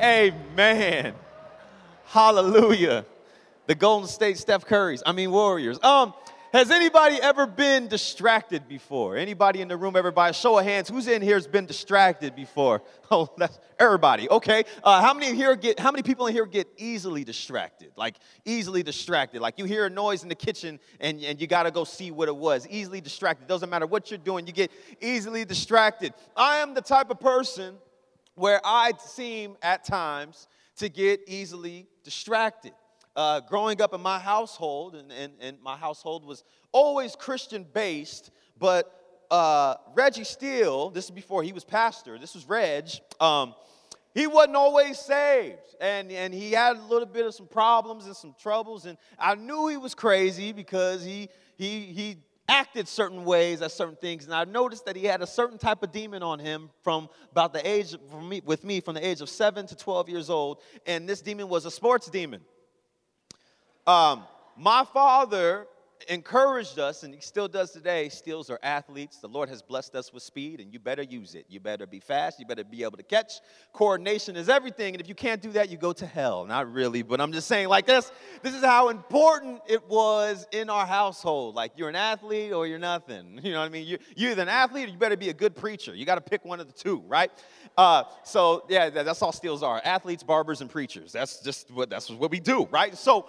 Amen. Hallelujah. The Golden State Warriors. Has anybody ever been distracted before? Anybody in the room, everybody? Show of hands. Who's in here has been distracted before? Oh, that's everybody. Okay. How many people in here get easily distracted? Like, easily distracted. Like, you hear a noise in the kitchen, and you got to go see what it was. Easily distracted. Doesn't matter what you're doing. You get easily distracted. I am the type of person where I seem, at times, to get easily distracted. Growing up in my household, and my household was always Christian-based, but Reggie Steele, this is before he was pastor, this was Reg, he wasn't always saved, and he had a little bit of some problems and some troubles, and I knew he was crazy because he acted certain ways at certain things, and I noticed that he had a certain type of demon on him from the age of 7 to 12 years old, and this demon was a sports demon. My father encouraged us, and he still does today. Steals are athletes. The Lord has blessed us with speed, and you better use it. You better be fast. You better be able to catch. Coordination is everything, and if you can't do that, you go to hell. Not really, but I'm just saying, like, this is how important it was in our household. Like, you're an athlete or you're nothing. You know what I mean? You're either an athlete or you better be a good preacher. You got to pick one of the two, right? That's all steals are. Athletes, barbers, and preachers. That's what we do, right? So,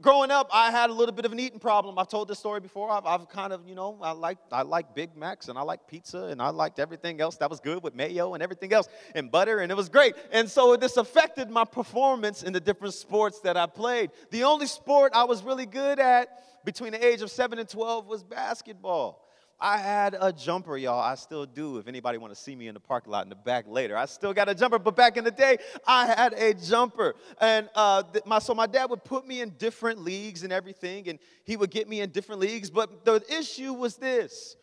growing up, I had a little bit of an eating problem. I've told this story before. I've kind of, I like Big Macs, and I like pizza, and I liked everything else that was good with mayo and everything else and butter, and it was great. And so this affected my performance in the different sports that I played. The only sport I was really good at between the age of 7 and 12 was basketball. I had a jumper, y'all. I still do. If anybody want to see me in the parking lot in the back later, I still got a jumper. But back in the day, I had a jumper. And so my dad would put me in different leagues and everything, and he would get me in different leagues. But the issue was this.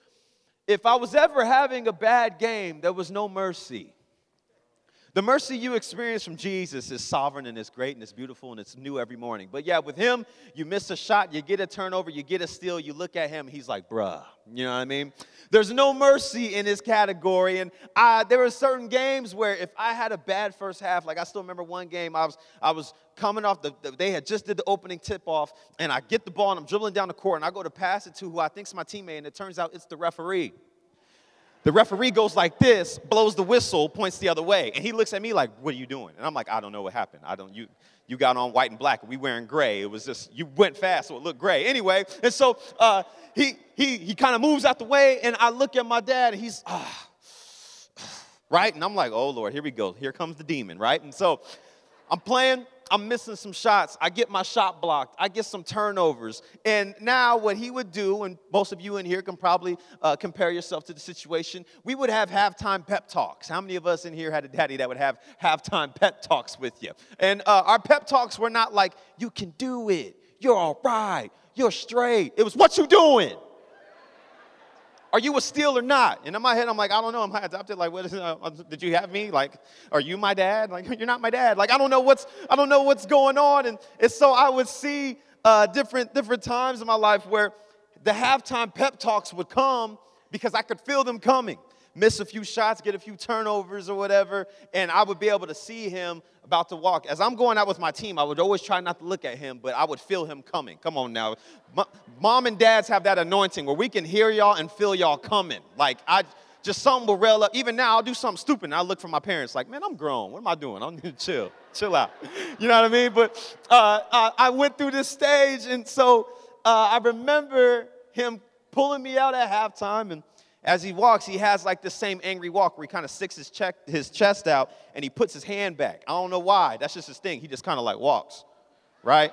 If I was ever having a bad game, there was no mercy. The mercy you experience from Jesus is sovereign and it's great and it's beautiful and it's new every morning. But yeah, with him, you miss a shot, you get a turnover, you get a steal, you look at him, he's like, bruh. You know what I mean? There's no mercy in his category. And there were certain games where if I had a bad first half, like I still remember one game, I was coming off, they had just did the opening tip-off, and I get the ball and I'm dribbling down the court and I go to pass it to who I think's my teammate, and it turns out it's the referee. The referee goes like this, blows the whistle, points the other way. And he looks at me like, what are you doing? And I'm like, I don't know what happened. You got on white and black. We wearing gray. It was just, you went fast, so it looked gray. Anyway, and so he kind of moves out the way, and I look at my dad, and he's, right? And I'm like, oh, Lord, here we go. Here comes the demon, right? And so I'm playing. I'm missing some shots. I get my shot blocked. I get some turnovers. And now what he would do, and most of you in here can probably compare yourself to the situation, we would have halftime pep talks. How many of us in here had a daddy that would have halftime pep talks with you? And our pep talks were not like, you can do it. You're all right. You're straight. It was, what you doing? Are you a steal or not? And in my head, I'm like, I don't know. Am I adopted? Like, what is, did you have me? Like, are you my dad? Like, you're not my dad. Like, I don't know what's going on. And so I would see different times in my life where the halftime pep talks would come because I could feel them coming. Miss a few shots, get a few turnovers or whatever, and I would be able to see him about to walk. As I'm going out with my team, I would always try not to look at him, but I would feel him coming. Come on now. Mom and dads have that anointing where we can hear y'all and feel y'all coming. Like, something will rail up. Even now, I'll do something stupid, and I'll look for my parents like, man, I'm grown. What am I doing? I need to chill out. You know what I mean? But I went through this stage, and so I remember him pulling me out at halftime, and as he walks, he has like the same angry walk where he kind of sticks his chest out and he puts his hand back. I don't know why. That's just his thing. He just kind of like walks, right?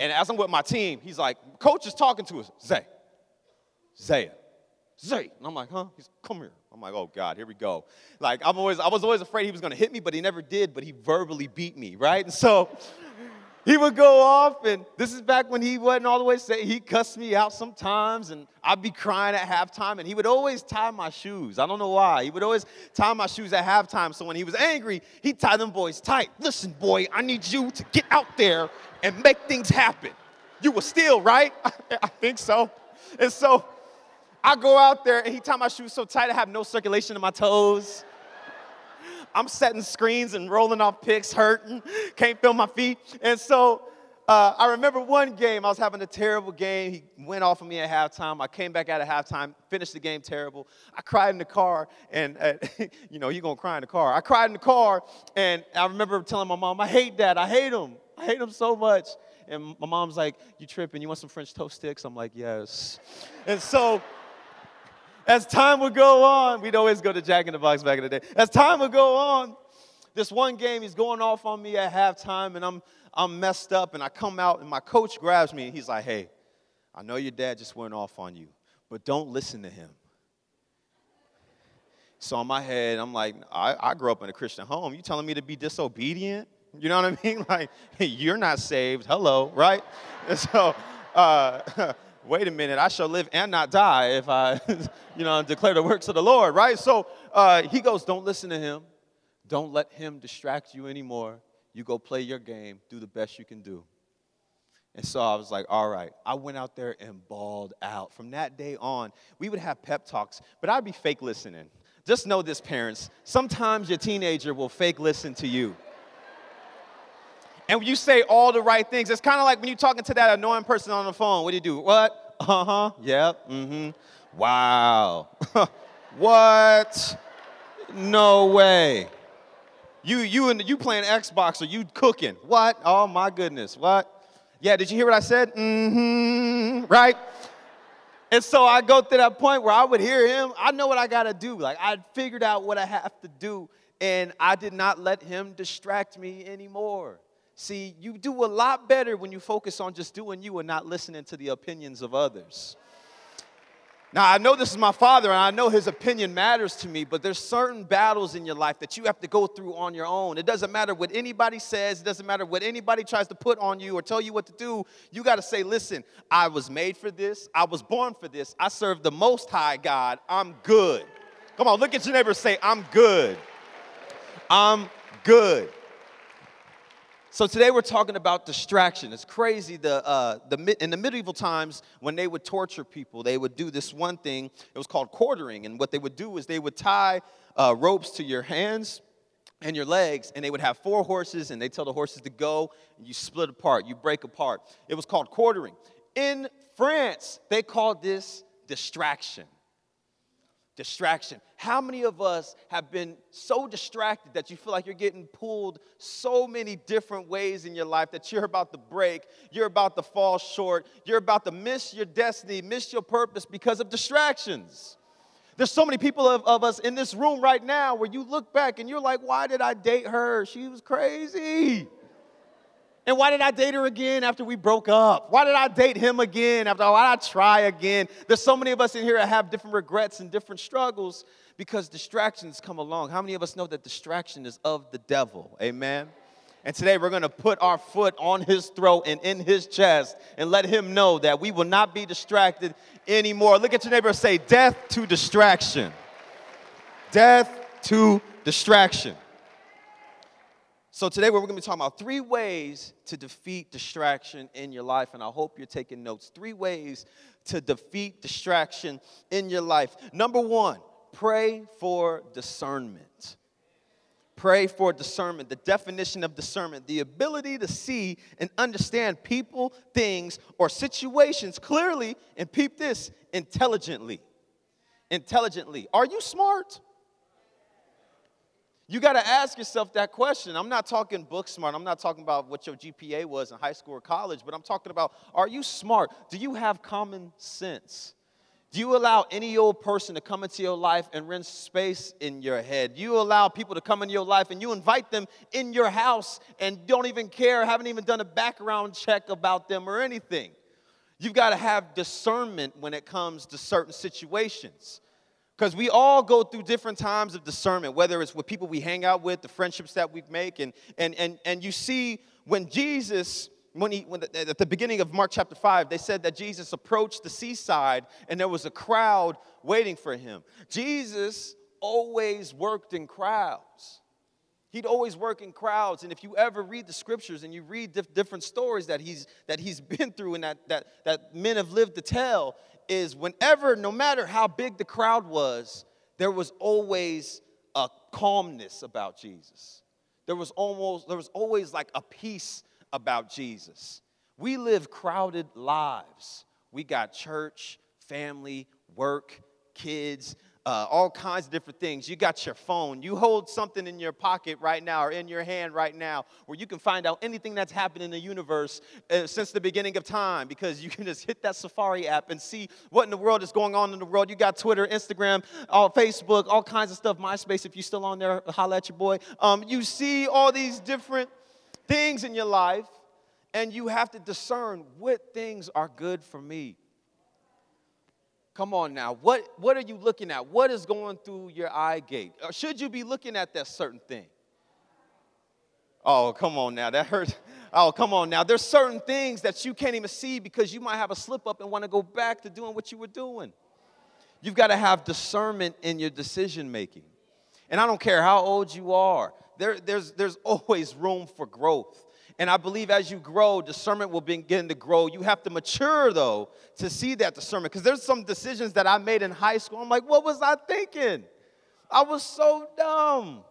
And as I'm with my team, he's like, coach is talking to us. Zay. And I'm like, huh? He's come here. I'm like, oh, God, here we go. Like, I was always afraid he was going to hit me, but he never did, but he verbally beat me, right? And so he would go off, and this is back when he wasn't all the way safe. He cussed me out sometimes, and I'd be crying at halftime, and he would always tie my shoes. I don't know why. He would always tie my shoes at halftime, so when he was angry, he'd tie them boys tight. Listen, boy, I need you to get out there and make things happen. You were still, right? I think so. And so I go out there, and he tied my shoes so tight I have no circulation in my toes. I'm setting screens and rolling off picks, hurting, can't feel my feet. And so I remember one game, I was having a terrible game. He went off of me at halftime. I came back out at halftime, finished the game terrible. I cried in the car, and, you know, you're going to cry in the car. I cried in the car, and I remember telling my mom, I hate Dad. I hate him. I hate him so much. And my mom's like, you tripping, you want some French toast sticks? I'm like, yes. And so as time would go on, we'd always go to Jack in the Box back in the day. As time would go on, this one game, he's going off on me at halftime, and I'm messed up, and I come out, and my coach grabs me, and he's like, hey, I know your dad just went off on you, but don't listen to him. So in my head, I'm like, I grew up in a Christian home. You telling me to be disobedient? You know what I mean? Like, hey, you're not saved. Hello, right? And so, wait a minute. I shall live and not die if I, you know, declare the works of the Lord, right? So he goes, don't listen to him. Don't let him distract you anymore. You go play your game. Do the best you can do. And so I was like, all right. I went out there and balled out. From that day on, we would have pep talks, but I'd be fake listening. Just know this, parents. Sometimes your teenager will fake listen to you. And when you say all the right things, it's kind of like when you're talking to that annoying person on the phone. What do you do? What? Uh-huh. Yep. Mm-hmm. Wow. What? No way. You playing Xbox or you cooking. What? Oh, my goodness. What? Yeah, did you hear what I said? Mm-hmm. Right? And so I go to that point where I would hear him. I know what I got to do. Like, I figured out what I have to do, and I did not let him distract me anymore. See, you do a lot better when you focus on just doing you and not listening to the opinions of others. Now, I know this is my father, and I know his opinion matters to me, but there's certain battles in your life that you have to go through on your own. It doesn't matter what anybody says. It doesn't matter what anybody tries to put on you or tell you what to do. You got to say, listen, I was made for this. I was born for this. I serve the Most High God. I'm good. Come on, look at your neighbor and say, I'm good. I'm good. So today we're talking about distraction. It's crazy. In the medieval times, when they would torture people, they would do this one thing. It was called quartering. And what they would do is they would tie ropes to your hands and your legs, and they would have four horses, and they tell the horses to go, and you split apart, you break apart. It was called quartering. In France, they called this distraction. Distraction. How many of us have been so distracted that you feel like you're getting pulled so many different ways in your life that you're about to break, you're about to fall short, you're about to miss your destiny, miss your purpose because of distractions? There's so many people of us in this room right now where you look back and you're like, why did I date her? She was crazy. And why did I date her again after we broke up? Why did I date him again? Why did I try again? There's so many of us in here that have different regrets and different struggles because distractions come along. How many of us know that distraction is of the devil? Amen? And today we're going to put our foot on his throat and in his chest and let him know that we will not be distracted anymore. Look at your neighbor and say, death to distraction. Death to distraction. So today we're going to be talking about 3 ways to defeat distraction in your life, and I hope you're taking notes. 3 ways to defeat distraction in your life. Number 1, pray for discernment. Pray for discernment. The definition of discernment, the ability to see and understand people, things, or situations clearly, and peep this, intelligently. Intelligently. Are you smart? You got to ask yourself that question. I'm not talking book smart. I'm not talking about what your GPA was in high school or college, but I'm talking about, are you smart? Do you have common sense? Do you allow any old person to come into your life and rent space in your head? You allow people to come into your life and you invite them in your house and don't even care, haven't even done a background check about them or anything. You've got to have discernment when it comes to certain situations. Because we all go through different times of discernment, whether it's with people we hang out with, the friendships that we make. And you see, when Jesus, at the beginning of Mark chapter 5, they said that Jesus approached the seaside, and there was a crowd waiting for him. Jesus always worked in crowds. He'd always work in crowds. And if you ever read the scriptures and you read different stories that he's been through and that men have lived to tell, is whenever, no matter how big the crowd was, there was always a calmness about Jesus. There was always like a peace about Jesus. We live crowded lives. We got church, family, work, kids, all kinds of different things. You got your phone. You hold something in your pocket right now or in your hand right now where you can find out anything that's happened in the universe since the beginning of time, because you can just hit that Safari app and see what in the world is going on in the world. You got Twitter, Instagram, Facebook, all kinds of stuff, MySpace. If you're still on there, holla at your boy. You see all these different things in your life, and you have to discern what things are good for me. Come on now, what are you looking at? What is going through your eye gate? Or should you be looking at that certain thing? Oh, come on now, that hurts. Oh, come on now. There's certain things that you can't even see because you might have a slip up and want to go back to doing what you were doing. You've got to have discernment in your decision making. And I don't care how old you are, there's always room for growth. And I believe as you grow, discernment will begin to grow. You have to mature, though, to see that discernment. Because there's some decisions that I made in high school. I'm like, what was I thinking? I was so dumb.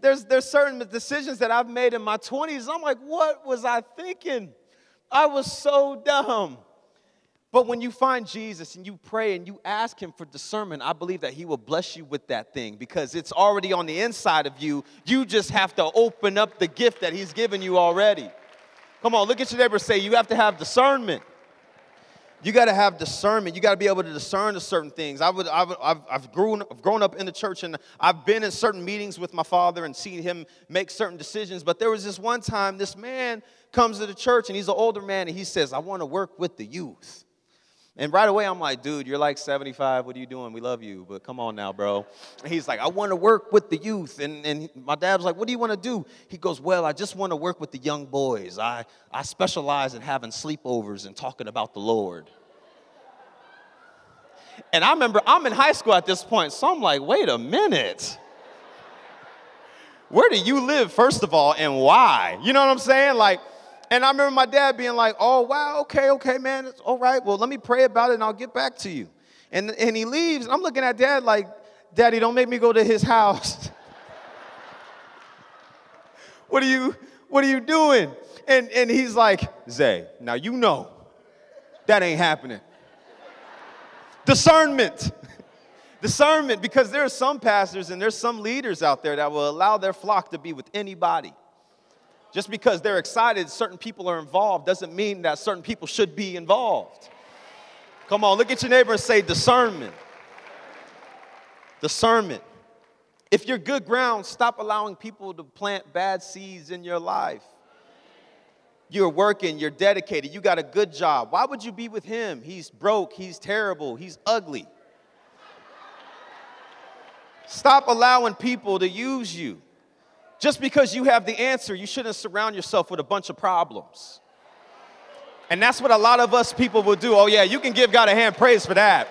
There's certain decisions that I've made in my 20s. I'm like, what was I thinking? I was so dumb. But when you find Jesus and you pray and you ask him for discernment, I believe that he will bless you with that thing because it's already on the inside of you. You just have to open up the gift that he's given you already. Come on, look at your neighbor and say, you have to have discernment. You got to have discernment. You got to be able to discern to certain things. I've grown up in the church, and I've been in certain meetings with my father and seen him make certain decisions. But there was this one time this man comes to the church, and he's an older man, and he says, I want to work with the youth. And right away, I'm like, dude, you're like 75. What are you doing? We love you, but come on now, bro. And he's like, I want to work with the youth. And my dad's like, what do you want to do? He goes, well, I just want to work with the young boys. I specialize in having sleepovers and talking about the Lord. And I remember I'm in high school at this point, so I'm like, wait a minute. Where do you live, first of all, and why? You know what I'm saying? Like, and I remember my dad being like, oh, wow, okay, man, it's all right. Well, let me pray about it, and I'll get back to you. And he leaves, and I'm looking at dad like, Daddy, don't make me go to his house. What are you doing? And he's like, Zay, now you know that ain't happening. Discernment. Discernment, because there are some pastors and there's some leaders out there that will allow their flock to be with anybody. Just because they're excited, certain people are involved, doesn't mean that certain people should be involved. Come on, look at your neighbor and say discernment. Discernment. If you're good ground, stop allowing people to plant bad seeds in your life. You're working, you're dedicated, you got a good job. Why would you be with him? He's broke, he's terrible, he's ugly. Stop allowing people to use you. Just because you have the answer, you shouldn't surround yourself with a bunch of problems. And that's what a lot of us people will do. Oh, yeah, you can give God a hand praise for that.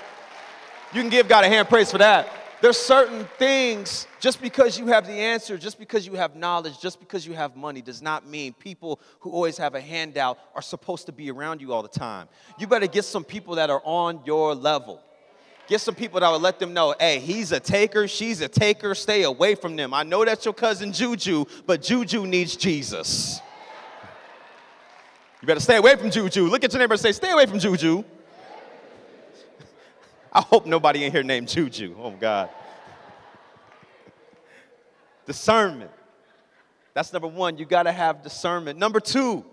You can give God a hand praise for that. There's certain things, just because you have the answer, just because you have knowledge, just because you have money, does not mean people who always have a handout are supposed to be around you all the time. You better get some people that are on your level. Get some people that will let them know, hey, he's a taker, she's a taker, stay away from them. I know that's your cousin Juju, but Juju needs Jesus. You better stay away from Juju. Look at your neighbor and say, stay away from Juju. I hope nobody in here named Juju. Oh, God. Discernment. That's number one. You got to have discernment. Number two,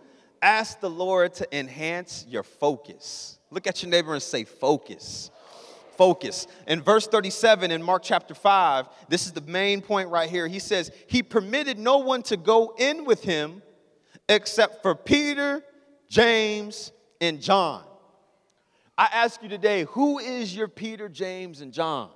ask the Lord to enhance your focus. Look at your neighbor and say, focus. Focus. In verse 37 in Mark chapter 5, this is the main point right here. He says, he permitted no one to go in with him except for Peter, James, and John. I ask you today, who is your Peter, James, and John?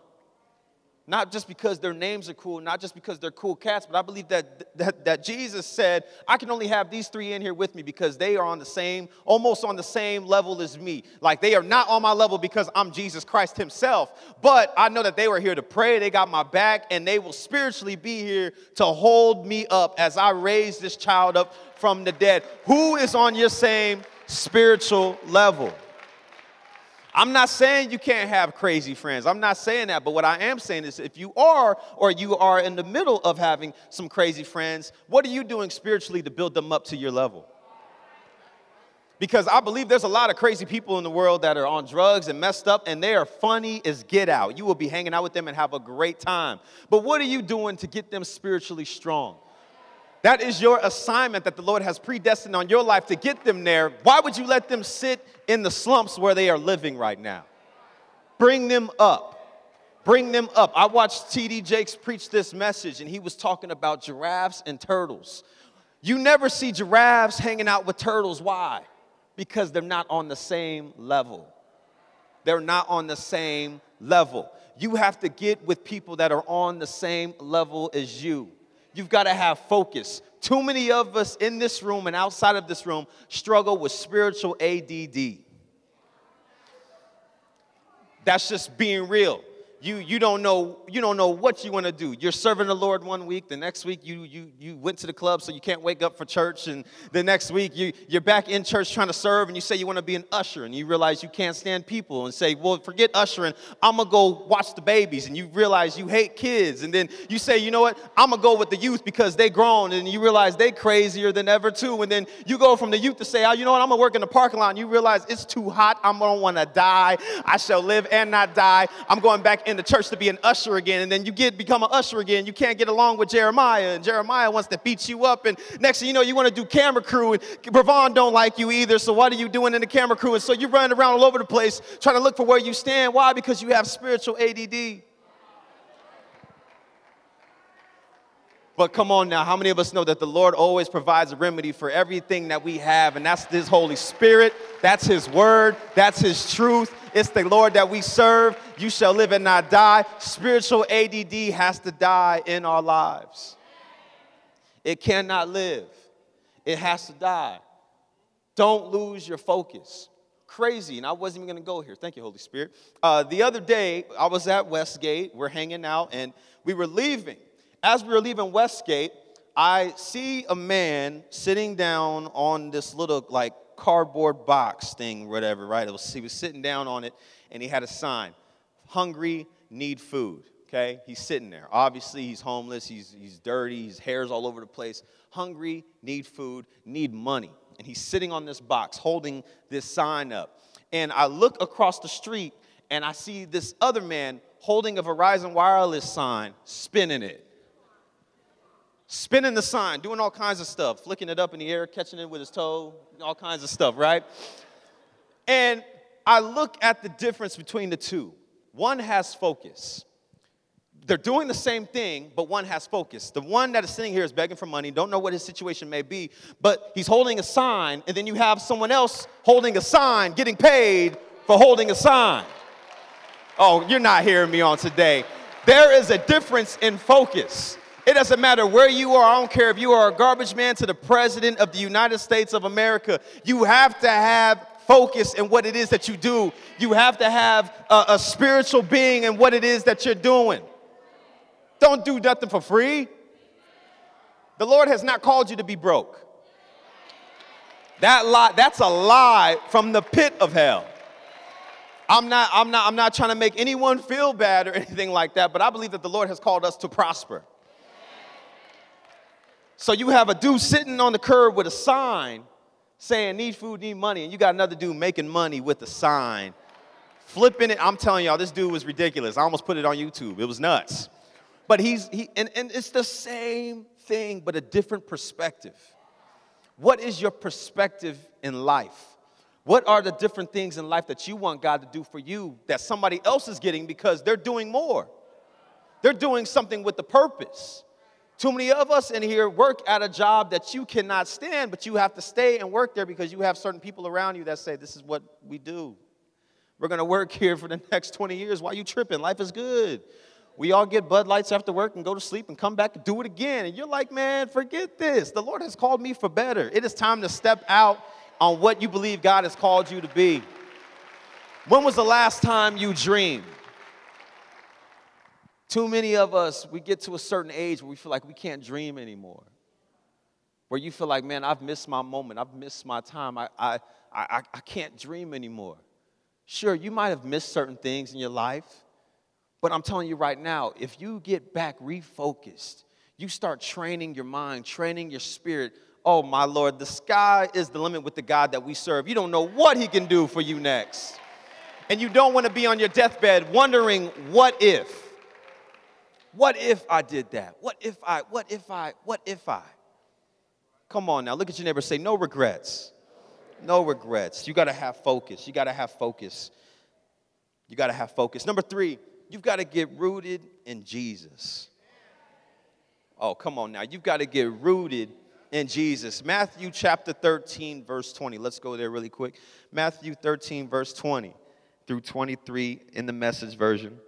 Not just because their names are cool, not just because they're cool cats, but I believe that Jesus said, I can only have these three in here with me because they are on the same, almost on the same level as me. Like they are not on my level because I'm Jesus Christ himself, but I know that they were here to pray, they got my back, and they will spiritually be here to hold me up as I raise this child up from the dead. Who is on your same spiritual level? I'm not saying you can't have crazy friends. I'm not saying that. But what I am saying is if you are or you are in the middle of having some crazy friends, what are you doing spiritually to build them up to your level? Because I believe there's a lot of crazy people in the world that are on drugs and messed up, and they are funny as get out. You will be hanging out with them and have a great time. But what are you doing to get them spiritually strong? That is your assignment that the Lord has predestined on your life to get them there. Why would you let them sit in the slumps where they are living right now? Bring them up. Bring them up. I watched T.D. Jakes preach this message, and he was talking about giraffes and turtles. You never see giraffes hanging out with turtles. Why? Because they're not on the same level. They're not on the same level. You have to get with people that are on the same level as you. You've got to have focus. Too many of us in this room and outside of this room struggle with spiritual ADD. That's just being real. You don't know what you want to do. You're serving the Lord one week. The next week you went to the club so you can't wake up for church. And the next week you're back in church trying to serve, and you say you want to be an usher, and you realize you can't stand people, and say, well, forget ushering. I'm going to go watch the babies. And you realize you hate kids. And then you say, you know what? I'm going to go with the youth because they grown, and you realize they crazier than ever too. And then you go from the youth to say, oh, you know what? I'm going to work in the parking lot. And you realize it's too hot. I'm going to want to die. I shall live and not die. I'm going back in the church to be an usher again, and then you become an usher again. You can't get along with Jeremiah, and Jeremiah wants to beat you up, and next thing you know, you want to do camera crew, and Bravon don't like you either, so what are you doing in the camera crew? And so you're running around all over the place trying to look for where you stand. Why? Because you have spiritual ADD. But come on now, how many of us know that the Lord always provides a remedy for everything that we have, and that's His Holy Spirit, that's His Word, that's His truth. It's the Lord that we serve. You shall live and not die. Spiritual ADD has to die in our lives. It cannot live. It has to die. Don't lose your focus. Crazy, and I wasn't even going to go here. Thank you, Holy Spirit. The other day, I was at Westgate. We're hanging out, and we were leaving. As we were leaving Westgate, I see a man sitting down on this little, cardboard box thing, whatever, right? He was sitting down on it, and he had a sign. Hungry, need food, okay? He's sitting there. Obviously, he's homeless. He's dirty. His hair's all over the place. Hungry, need food, need money. And he's sitting on this box holding this sign up. And I look across the street, and I see this other man holding a Verizon Wireless sign, spinning it. Spinning the sign, doing all kinds of stuff, flicking it up in the air, catching it with his toe, all kinds of stuff, right? And I look at the difference between the two. One has focus. They're doing the same thing, but one has focus. The one that is sitting here is begging for money, don't know what his situation may be, but he's holding a sign, and then you have someone else holding a sign, getting paid for holding a sign. Oh, you're not hearing me on today. There is a difference in focus. It doesn't matter where you are. I don't care if you are a garbage man to the President of the United States of America. You have to have focus in what it is that you do. You have to have a spiritual being in what it is that you're doing. Don't do nothing for free. The Lord has not called you to be broke. That's a lie from the pit of hell. I'm not trying to make anyone feel bad or anything like that, but I believe that the Lord has called us to prosper. So you have a dude sitting on the curb with a sign saying, need food, need money. And you got another dude making money with a sign, flipping it. I'm telling y'all, this dude was ridiculous. I almost put it on YouTube. It was nuts. But and it's the same thing, but a different perspective. What is your perspective in life? What are the different things in life that you want God to do for you that somebody else is getting because they're doing more? They're doing something with the purpose. Too many of us in here work at a job that you cannot stand, but you have to stay and work there because you have certain people around you that say, this is what we do. We're going to work here for the next 20 years. Why are you tripping? Life is good. We all get Bud Lights after work and go to sleep and come back and do it again. And you're like, man, forget this. The Lord has called me for better. It is time to step out on what you believe God has called you to be. When was the last time you dreamed? Too many of us, we get to a certain age where we feel like we can't dream anymore. Where you feel like, man, I've missed my moment. I've missed my time. I can't dream anymore. Sure, you might have missed certain things in your life, but I'm telling you right now, if you get back refocused, you start training your mind, training your spirit. Oh, my Lord, the sky is the limit with the God that we serve. You don't know what he can do for you next. And you don't want to be on your deathbed wondering, what if? What if I did that? What if I? Come on now, look at your neighbor and say, no regrets. No regrets. You got to have focus. You got to have focus. Number three, you've got to get rooted in Jesus. Oh, come on now. You've got to get rooted in Jesus. Matthew chapter 13, verse 20. Let's go there really quick. Matthew 13, verse 20 through 23 in the Message version.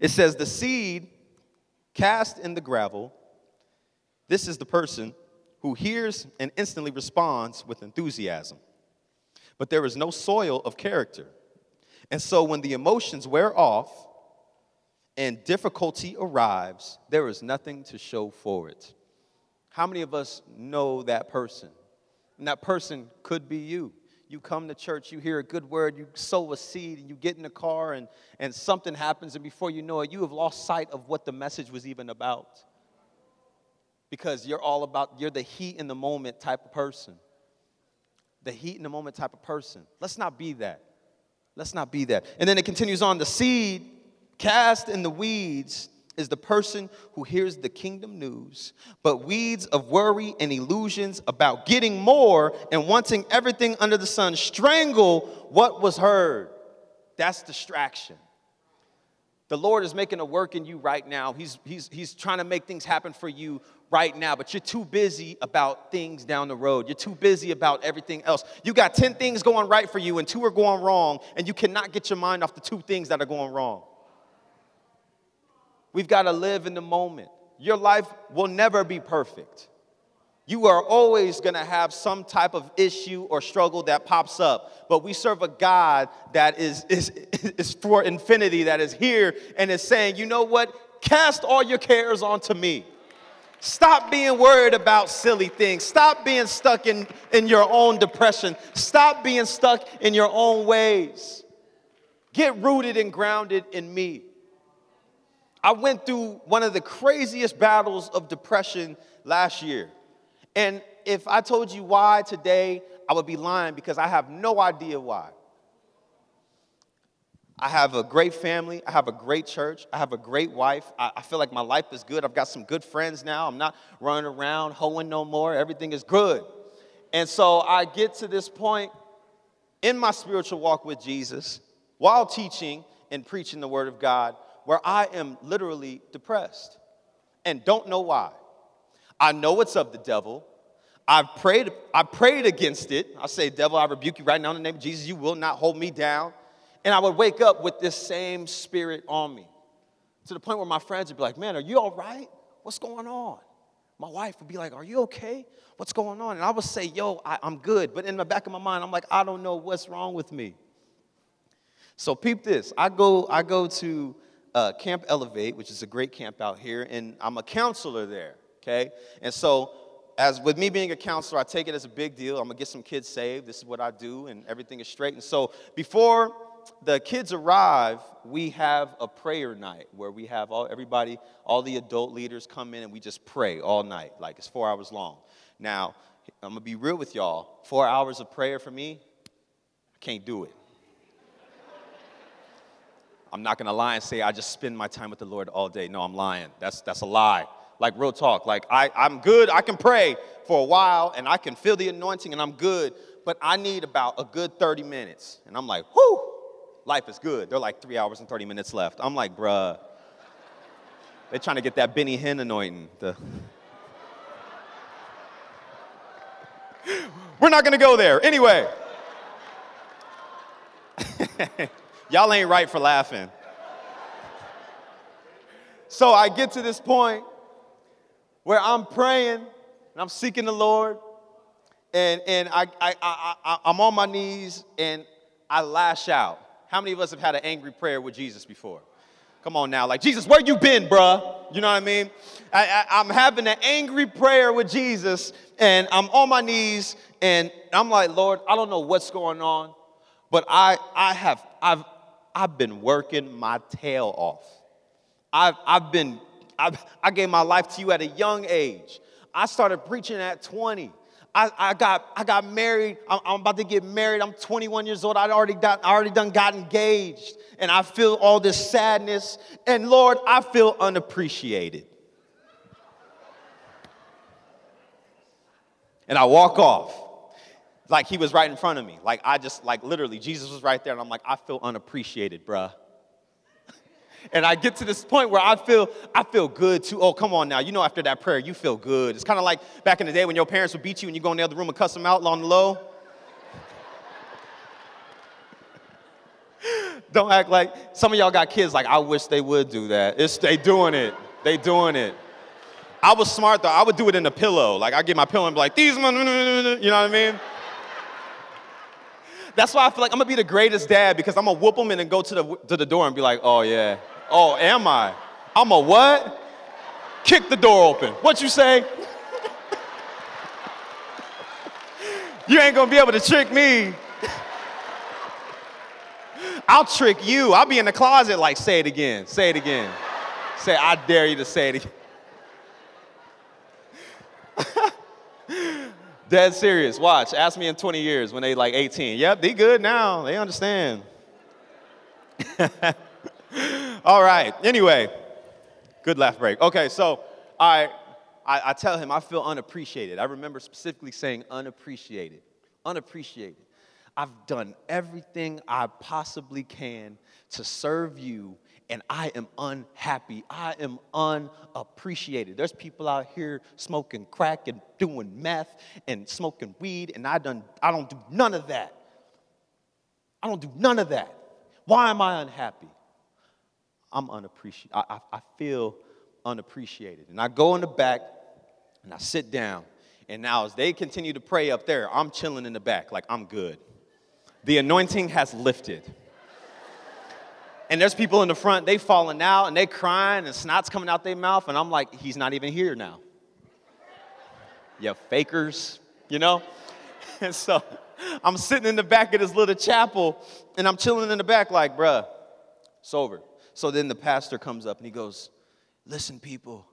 It says, the seed cast in the gravel, this is the person who hears and instantly responds with enthusiasm. But there is no soil of character. And so when the emotions wear off and difficulty arrives, there is nothing to show for it. How many of us know that person? And that person could be you. You come to church, you hear a good word, you sow a seed, and you get in the car, and something happens, and before you know it, you have lost sight of what the message was even about. Because you're the heat in the moment type of person. The heat in the moment type of person. Let's not be that. And then it continues on. The seed cast in the weeds is the person who hears the kingdom news, but weeds of worry and illusions about getting more and wanting everything under the sun strangle what was heard. That's distraction. The Lord is making a work in you right now. He's trying to make things happen for you right now, but you're too busy about things down the road. You're too busy about everything else. You got 10 things going right for you and 2 are going wrong, and you cannot get your mind off the 2 things that are going wrong. We've got to live in the moment. Your life will never be perfect. You are always going to have some type of issue or struggle that pops up, but we serve a God that is for infinity, that is here and is saying, you know what? Cast all your cares onto me. Stop being worried about silly things. Stop being stuck in your own depression. Stop being stuck in your own ways. Get rooted and grounded in me. I went through one of the craziest battles of depression last year. And if I told you why today, I would be lying because I have no idea why. I have a great family. I have a great church. I have a great wife. I feel like my life is good. I've got some good friends now. I'm not running around hoeing no more. Everything is good. And so I get to this point in my spiritual walk with Jesus while teaching and preaching the Word of God where I am literally depressed and don't know why. I know it's of the devil. I've prayed against it. I say, devil, I rebuke you right now in the name of Jesus. You will not hold me down. And I would wake up with this same spirit on me to the point where my friends would be like, man, are you all right? What's going on? My wife would be like, are you okay? What's going on? And I would say, yo, I'm good. But in the back of my mind, I'm like, I don't know what's wrong with me. So peep this. I go to Camp Elevate, which is a great camp out here, and I'm a counselor there, okay? And so as with me being a counselor, I take it as a big deal. I'm going to get some kids saved. This is what I do, and everything is straight. And so before the kids arrive, we have a prayer night where we have all the adult leaders come in and we just pray all night. Like, it's 4 hours long. Now, I'm going to be real with y'all. 4 hours of prayer for me, I can't do it. I'm not going to lie and say I just spend my time with the Lord all day. No, I'm lying. That's a lie. Like, real talk. Like, I'm good. I can pray for a while and I can feel the anointing and I'm good. But I need about a good 30 minutes. And I'm like, whoo. Life is good. They're like 3 hours and 30 minutes left. I'm like, bruh. They're trying to get that Benny Hinn anointing. We're not going to go there. Anyway. Y'all ain't right for laughing. So I get to this point where I'm praying and I'm seeking the Lord. And I'm on my knees and I lash out. How many of us have had an angry prayer with Jesus before? Come on now. Like, Jesus, where you been, bruh? You know what I mean? I'm having an angry prayer with Jesus, and I'm on my knees, and I'm like, Lord, I don't know what's going on, But I've been working my tail off. I gave my life to you at a young age. I started preaching at 20. I got married. I'm about to get married. I'm 21 years old. I already got engaged, and I feel all this sadness. And Lord, I feel unappreciated. And I walk off like he was right in front of me. Like I just like literally Jesus was right there, and I'm like, I feel unappreciated, bruh. And I get to this point where I feel good too. Oh, come on now. You know after that prayer, you feel good. It's kind of like back in the day when your parents would beat you and you go in the other room and cuss them out on the low. Don't act like some of y'all got kids like, I wish they would do that. They doing it. I was smart though. I would do it in a pillow. Like I get my pillow and be like, these, you know what I mean? That's why I feel like I'm going to be the greatest dad, because I'm going to whoop them and then go to the door and be like, oh, yeah. Oh, am I? I'm a what? Kick the door open. What you say? You ain't going to be able to trick me. I'll trick you. I'll be in the closet like, say it again. Say it again. Say, I dare you to say it again. Dead serious. Watch. Ask me in 20 years when they like 18. Yep, they good now. They understand. All right. Anyway, good laugh break. Okay, so I tell him I feel unappreciated. I remember specifically saying unappreciated. Unappreciated. I've done everything I possibly can to serve you, and I am unhappy. I am unappreciated. There's people out here smoking crack and doing meth and smoking weed, and I don't do none of that. I don't do none of that. Why am I unhappy? I'm unappreciated. I feel unappreciated. And I go in the back, and I sit down. And now as they continue to pray up there, I'm chilling in the back like I'm good. The anointing has lifted. And there's people in the front, they falling out, and they crying, and snot's coming out their mouth, and I'm like, he's not even here now. You fakers, you know? And so I'm sitting in the back of this little chapel, and I'm chilling in the back like, bruh, it's over. So then the pastor comes up, and he goes, listen, people,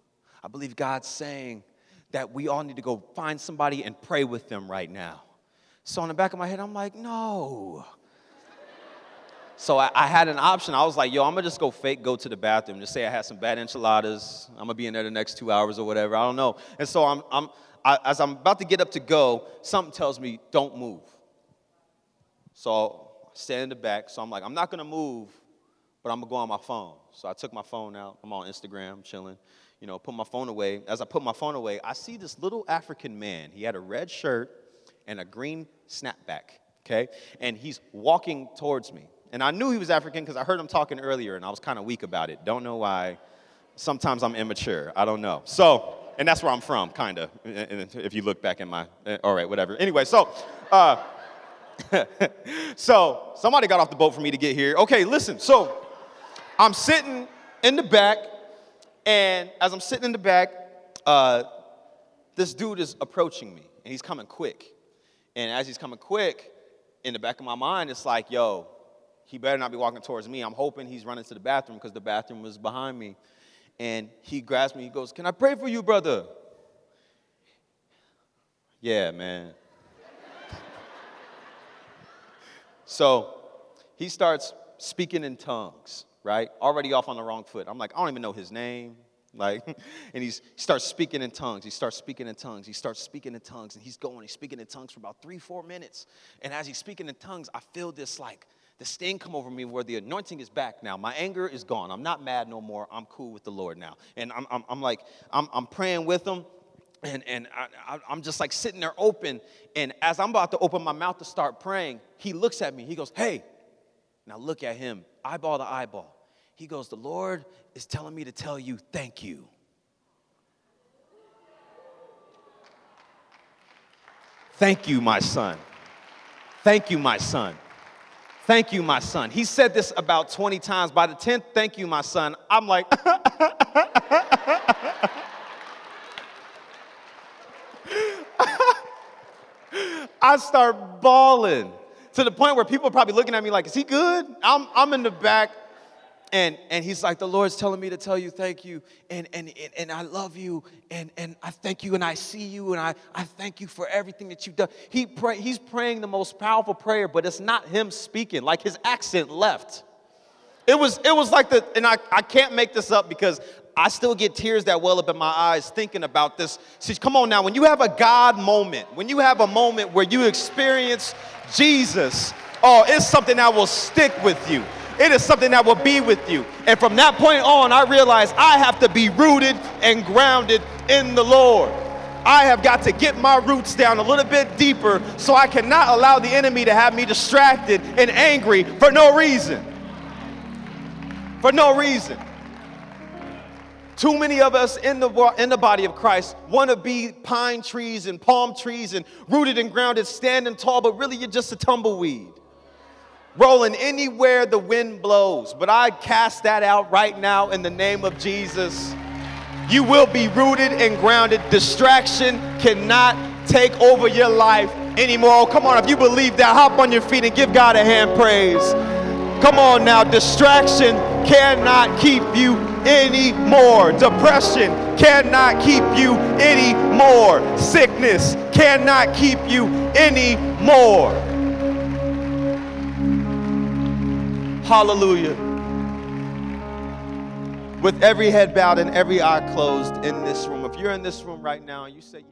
I believe God's saying that we all need to go find somebody and pray with them right now. So in the back of my head, I'm like, no. So I had an option. I was like, yo, I'm going to just go to the bathroom. Just say I had some bad enchiladas. I'm going to be in there the next 2 hours or whatever. I don't know. And so as I'm about to get up to go, something tells me, don't move. So I stand in the back. So I'm like, I'm not going to move, but I'm going to go on my phone. So I took my phone out. I'm on Instagram, chilling. You know, put my phone away. As I put my phone away, I see this little African man. He had a red shirt and a green snapback, okay? And he's walking towards me. And I knew he was African because I heard him talking earlier, and I was kind of weak about it. Don't know why. Sometimes I'm immature. I don't know. So, and that's where I'm from, kind of, if you look back in my, all right, whatever. Anyway, so, so somebody got off the boat for me to get here. Okay, listen, so I'm sitting in the back, and as I'm sitting in the back, this dude is approaching me, and he's coming quick. And as he's coming quick, in the back of my mind, it's like, yo, he better not be walking towards me. I'm hoping he's running to the bathroom because the bathroom was behind me. And he grabs me. He goes, can I pray for you, brother? Yeah, man. So he starts speaking in tongues, right? Already off on the wrong foot. I'm like, I don't even know his name. Like, and he starts speaking in tongues. And he's speaking in tongues for about 3-4 minutes. And as he's speaking in tongues, I feel this like, the sting come over me where the anointing is back now. My anger is gone. I'm not mad no more. I'm cool with the Lord now. And I'm praying with him, and I'm just like sitting there open. And as I'm about to open my mouth to start praying, he looks at me. He goes, hey. Now look at him, eyeball to eyeball. He goes, the Lord is telling me to tell you thank you. Thank you, my son. Thank you, my son. Thank you, my son. He said this about 20 times. By the 10th, thank you, my son, I'm like, I start bawling. to the point where people are probably looking at me like, is he good? I'm in the back. And he's like, the Lord's telling me to tell you thank you, and I love you, and I thank you, and I see you, and I thank you for everything that you've done. He's praying the most powerful prayer, but it's not him speaking. Like, his accent left. It was like the, and I can't make this up because I still get tears that well up in my eyes thinking about this. See, come on now, when you have a God moment, when you have a moment where you experience Jesus, oh, it's something that will stick with you. It is something that will be with you. And from that point on, I realized I have to be rooted and grounded in the Lord. I have got to get my roots down a little bit deeper so I cannot allow the enemy to have me distracted and angry for no reason. For no reason. Too many of us in the body of Christ want to be pine trees and palm trees and rooted and grounded, standing tall, but really you're just a tumbleweed. Rolling anywhere the wind blows, but I cast that out right now in the name of Jesus. You will be rooted and grounded. Distraction cannot take over your life anymore. Oh, come on, if you believe that, hop on your feet and give God a hand praise. Come on now, distraction cannot keep you anymore. Depression cannot keep you anymore. Sickness cannot keep you anymore. Hallelujah. With every head bowed and every eye closed in this room, if you're in this room right now and you say